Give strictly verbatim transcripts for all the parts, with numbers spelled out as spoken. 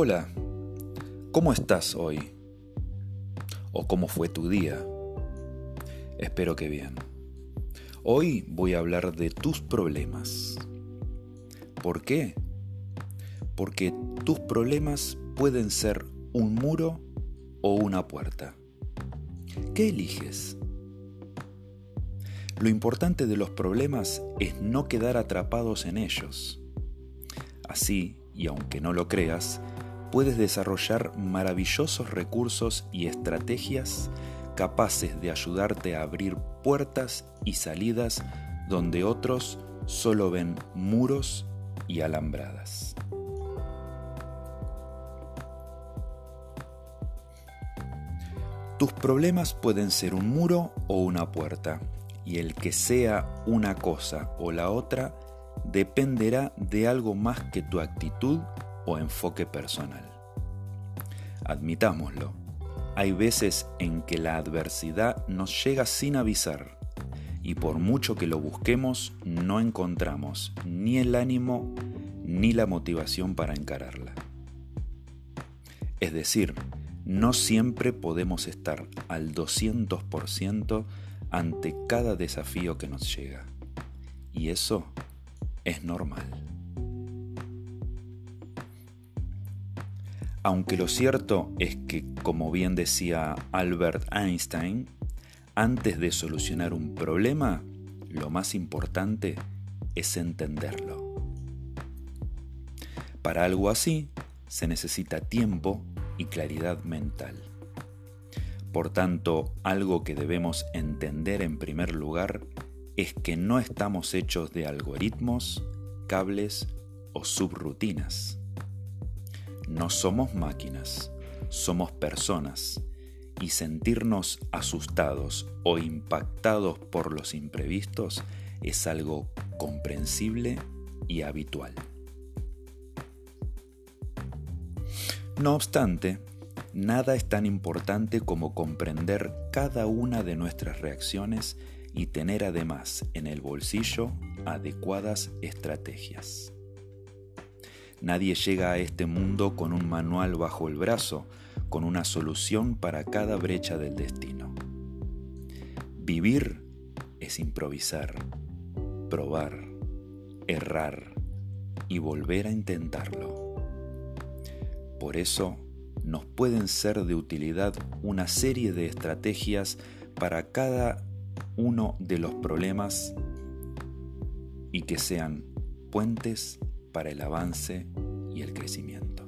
Hola, ¿cómo estás hoy? ¿O cómo fue tu día? Espero que bien. Hoy voy a hablar de tus problemas. ¿Por qué? Porque tus problemas pueden ser un muro o una puerta. ¿Qué eliges? Lo importante de los problemas es no quedar atrapados en ellos. Así, y aunque no lo creas, puedes desarrollar maravillosos recursos y estrategias capaces de ayudarte a abrir puertas y salidas donde otros solo ven muros y alambradas. Tus problemas pueden ser un muro o una puerta, y el que sea una cosa o la otra dependerá de algo más que tu actitud o enfoque personal. Admitámoslo, hay veces en que la adversidad nos llega sin avisar, y por mucho que lo busquemos, no encontramos ni el ánimo ni la motivación para encararla. Es decir, no siempre podemos estar al doscientos por ciento ante cada desafío que nos llega. Y eso es normal. Aunque lo cierto es que, como bien decía Albert Einstein, antes de solucionar un problema, lo más importante es entenderlo. Para algo así, se necesita tiempo y claridad mental. Por tanto, algo que debemos entender en primer lugar es que no estamos hechos de algoritmos, cables o subrutinas. No somos máquinas, somos personas, y sentirnos asustados o impactados por los imprevistos es algo comprensible y habitual. No obstante, nada es tan importante como comprender cada una de nuestras reacciones y tener además en el bolsillo adecuadas estrategias. Nadie llega a este mundo con un manual bajo el brazo, con una solución para cada brecha del destino. Vivir es improvisar, probar, errar y volver a intentarlo. Por eso, nos pueden ser de utilidad una serie de estrategias para cada uno de los problemas y que sean puentes para el avance y el crecimiento.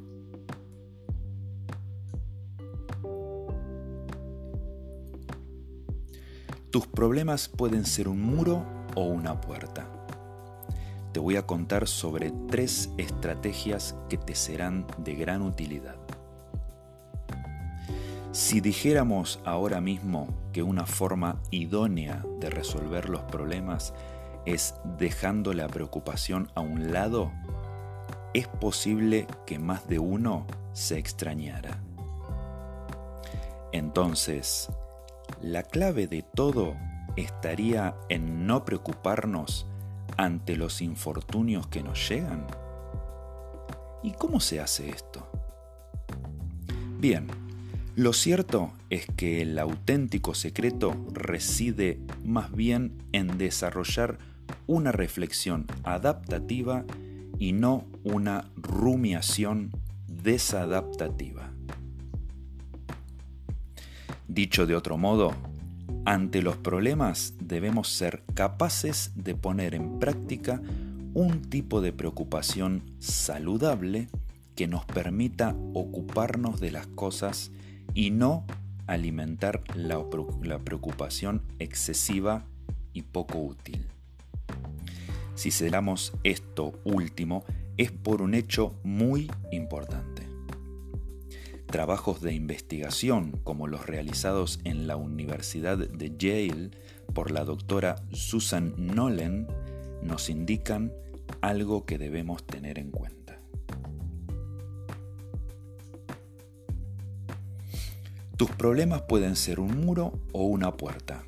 Tus problemas pueden ser un muro o una puerta. Te voy a contar sobre tres estrategias que te serán de gran utilidad. Si dijéramos ahora mismo que una forma idónea de resolver los problemas es dejando la preocupación a un lado, es posible que más de uno se extrañara. Entonces, la clave de todo estaría en no preocuparnos ante los infortunios que nos llegan. ¿Y cómo se hace esto? Bien, lo cierto es que el auténtico secreto reside más bien en desarrollar una reflexión adaptativa y no una rumiación desadaptativa. Dicho de otro modo, ante los problemas debemos ser capaces de poner en práctica un tipo de preocupación saludable que nos permita ocuparnos de las cosas y no alimentar la preocupación excesiva y poco útil. Si celamos esto último, es por un hecho muy importante. Trabajos de investigación como los realizados en la Universidad de Yale por la doctora Susan Nolen nos indican algo que debemos tener en cuenta. Tus problemas pueden ser un muro o una puerta.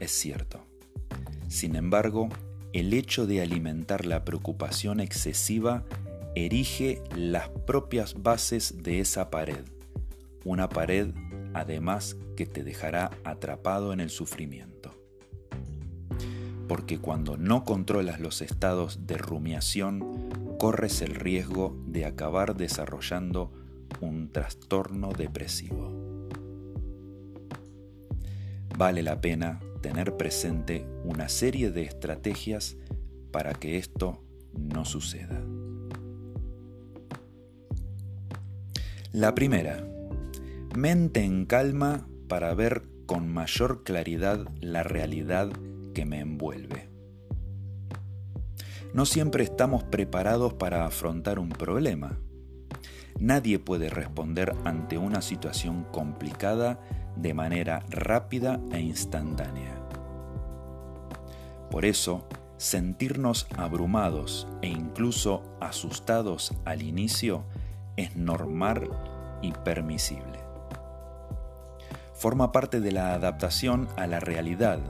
Es cierto. Sin embargo, el hecho de alimentar la preocupación excesiva erige las propias bases de esa pared, una pared además que te dejará atrapado en el sufrimiento. Porque cuando no controlas los estados de rumiación, corres el riesgo de acabar desarrollando un trastorno depresivo. Vale la pena tener presente una serie de estrategias para que esto no suceda. La primera, mente en calma para ver con mayor claridad la realidad que me envuelve. No siempre estamos preparados para afrontar un problema. Nadie puede responder ante una situación complicada de manera rápida e instantánea. Por eso, sentirnos abrumados e incluso asustados al inicio es normal y permisible. Forma parte de la adaptación a la realidad.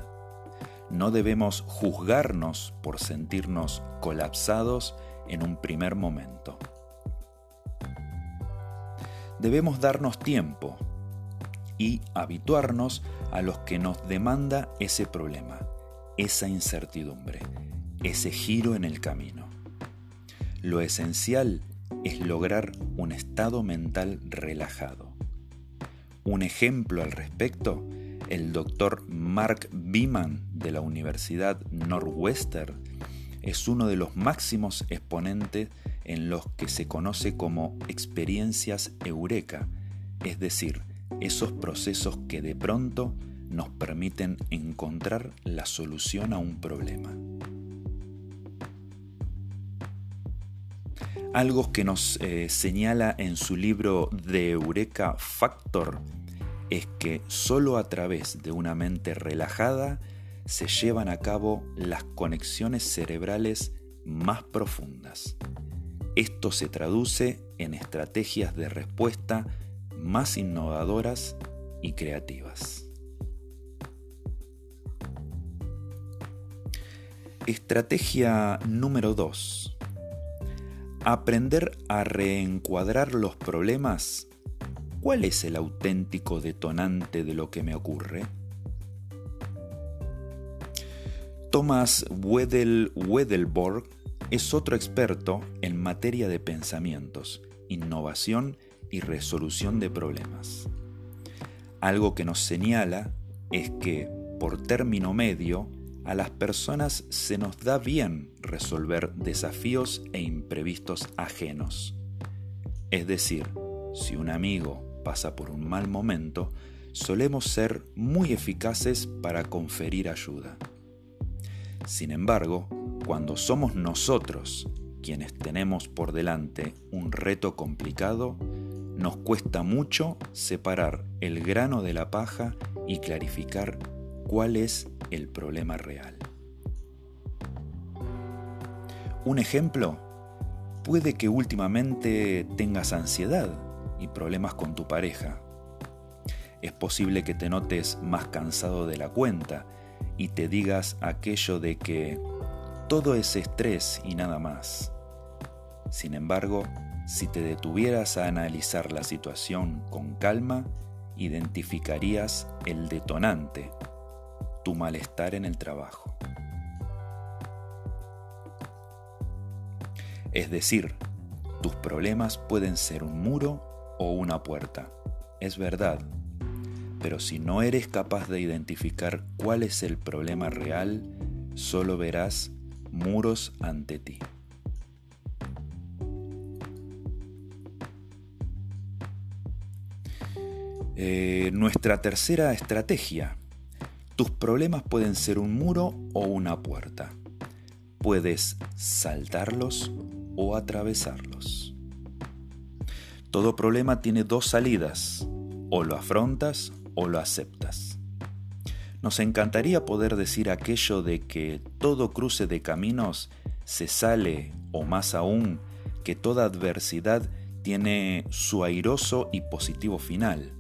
No debemos juzgarnos por sentirnos colapsados en un primer momento. Debemos darnos tiempo y habituarnos a los que nos demanda ese problema, esa incertidumbre, ese giro en el camino. Lo esencial es lograr un estado mental relajado. Un ejemplo al respecto, el doctor Mark Beeman de la Universidad Northwestern es uno de los máximos exponentes en los que se conoce como experiencias eureka, es decir, esos procesos que de pronto nos permiten encontrar la solución a un problema. Algo que nos eh, señala en su libro The Eureka Factor es que solo a través de una mente relajada se llevan a cabo las conexiones cerebrales más profundas. Esto se traduce en estrategias de respuesta más innovadoras y creativas. Estrategia número dos. Aprender a reencuadrar los problemas. ¿Cuál es el auténtico detonante de lo que me ocurre? Thomas Wedell-Wedellborg es otro experto en materia de pensamientos, innovación y resolución de problemas. Algo que nos señala es que, por término medio, a las personas se nos da bien resolver desafíos e imprevistos ajenos. Es decir, si un amigo pasa por un mal momento, solemos ser muy eficaces para conferir ayuda. Sin embargo, cuando somos nosotros quienes tenemos por delante un reto complicado, nos cuesta mucho separar el grano de la paja y clarificar cuál es el problema real. Un ejemplo, puede que últimamente tengas ansiedad y problemas con tu pareja. Es posible que te notes más cansado de la cuenta y te digas aquello de que todo es estrés y nada más. Sin embargo, si te detuvieras a analizar la situación con calma, identificarías el detonante, tu malestar en el trabajo. Es decir, tus problemas pueden ser un muro o una puerta, es verdad, pero si no eres capaz de identificar cuál es el problema real, solo verás muros ante ti. Eh, nuestra tercera estrategia. Tus problemas pueden ser un muro o una puerta. Puedes saltarlos o atravesarlos. Todo problema tiene dos salidas, o lo afrontas o lo aceptas. Nos encantaría poder decir aquello de que todo cruce de caminos se sale, o más aún, que toda adversidad tiene su airoso y positivo final.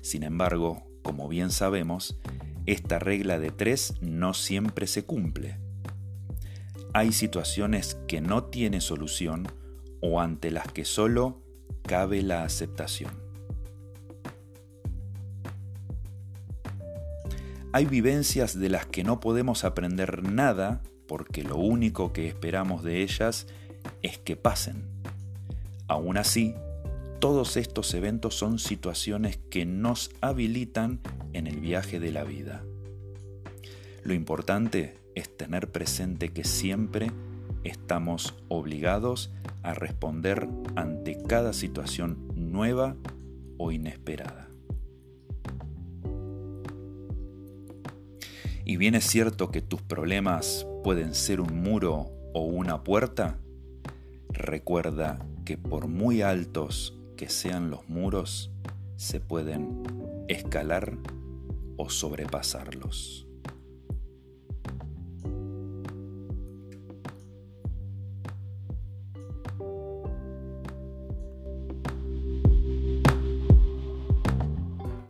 Sin embargo, como bien sabemos, esta regla de tres no siempre se cumple. Hay situaciones que no tienen solución o ante las que solo cabe la aceptación. Hay vivencias de las que no podemos aprender nada porque lo único que esperamos de ellas es que pasen. Aún así, todos estos eventos son situaciones que nos habilitan en el viaje de la vida. Lo importante es tener presente que siempre estamos obligados a responder ante cada situación nueva o inesperada. Y bien es cierto que tus problemas pueden ser un muro o una puerta, recuerda que por muy altos que sean los muros, se pueden escalar o sobrepasarlos.